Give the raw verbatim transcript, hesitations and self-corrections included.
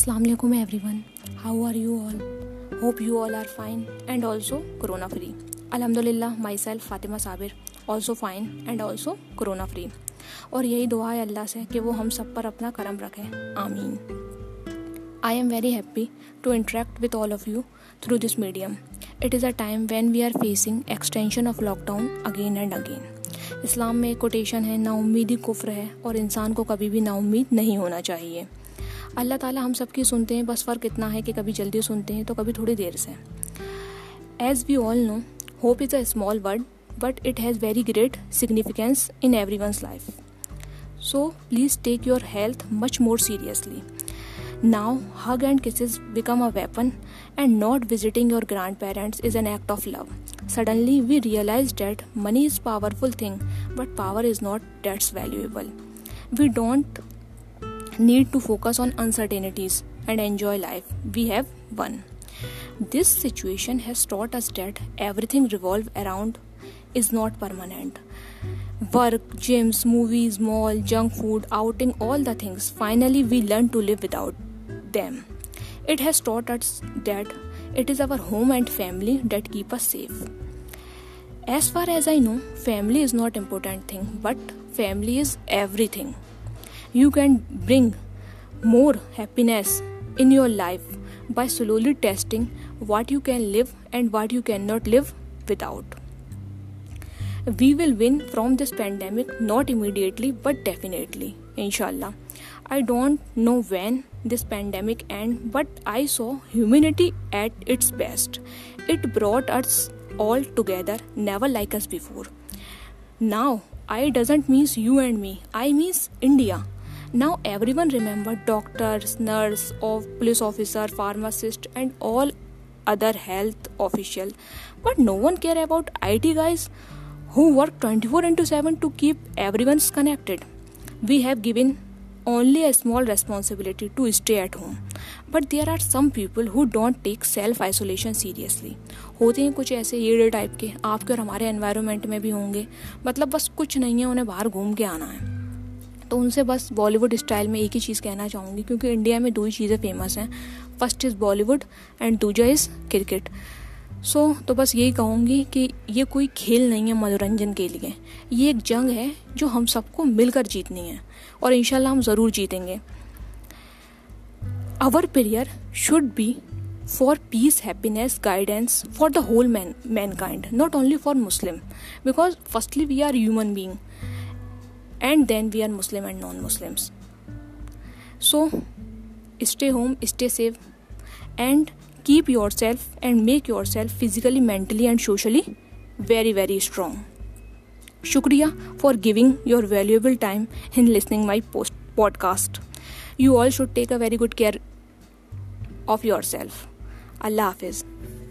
Assalamu alaikum everyone, how are you all? Hope you all are fine and also corona free. Alhamdulillah, myself Fatima Sabir also fine and also corona free. और यही दुआ है अल्लाह से कि वो हम सब पर अपना करम रखें, आमीन. I am very happy to interact with all of you through this medium. It is a time when we are facing extension of lockdown again and again. इस्लाम में एक कोटेशन है, नाउम्मीदी कुफ्र है और इंसान को कभी भी नाउम्मीद नहीं होना चाहिए. अल्लाह ताला हम सब की सुनते हैं, बस फ़र्क इतना है कि कभी जल्दी सुनते हैं तो कभी थोड़ी देर से. As we all know, hope is a small word, but it has very great significance in everyone's life. So please take your health much more seriously. Now, hug and kisses become a weapon, and not visiting your grandparents is an act of love. Suddenly, we realize that money is a powerful thing, but power is not that valuable. We don't need to focus on uncertainties and enjoy life. We have won. This situation has taught us that everything revolves around is not permanent. Work, gyms, movies, mall, junk food, outing, all the things. Finally, we learn to live without them. It has taught us that it is our home and family that keep us safe. As far as I know, family is not important thing, but family is everything. You can bring more happiness in your life by slowly testing what you can live and what you cannot live without. We will win from this pandemic, not immediately but definitely, inshallah. I don't know when this pandemic ends, but I saw humanity at its best. It brought us all together, never like us before. Now, I doesn't mean you and me, I mean India. Now everyone remember doctors, nurse, of police officer, pharmacist and all other health official. But no one care about I T guys who work twenty-four into seven to keep everyone connected. We have given only a small responsibility to stay at home. But there are some people who don't take self-isolation seriously. होते हैं कुछ ऐसे हीरे type के, आपके और हमारे environment में भी होंगे. मतलब बस कुछ नहीं है, उन्हें बाहर घूम के आना है. तो उनसे बस बॉलीवुड स्टाइल में एक ही चीज़ कहना चाहूँगी, क्योंकि इंडिया में दो ही चीज़ें फेमस हैं. फर्स्ट इज़ बॉलीवुड एंड दूजा इज़ क्रिकेट. सो so, तो बस यही कहूँगी कि ये कोई खेल नहीं है मनोरंजन के लिए, ये एक जंग है जो हम सबको मिलकर जीतनी है और इंशाल्लाह हम ज़रूर जीतेंगे. Our prayer should be for peace, happiness, guidance for the whole man mankind, not only for Muslim, because firstly we are human being and then we are Muslim and non-Muslims. So, stay home, stay safe and keep yourself and make yourself physically, mentally and socially very, very strong. Shukriya for giving your valuable time in listening my post- podcast. You all should take a very good care of yourself. Allah Hafiz.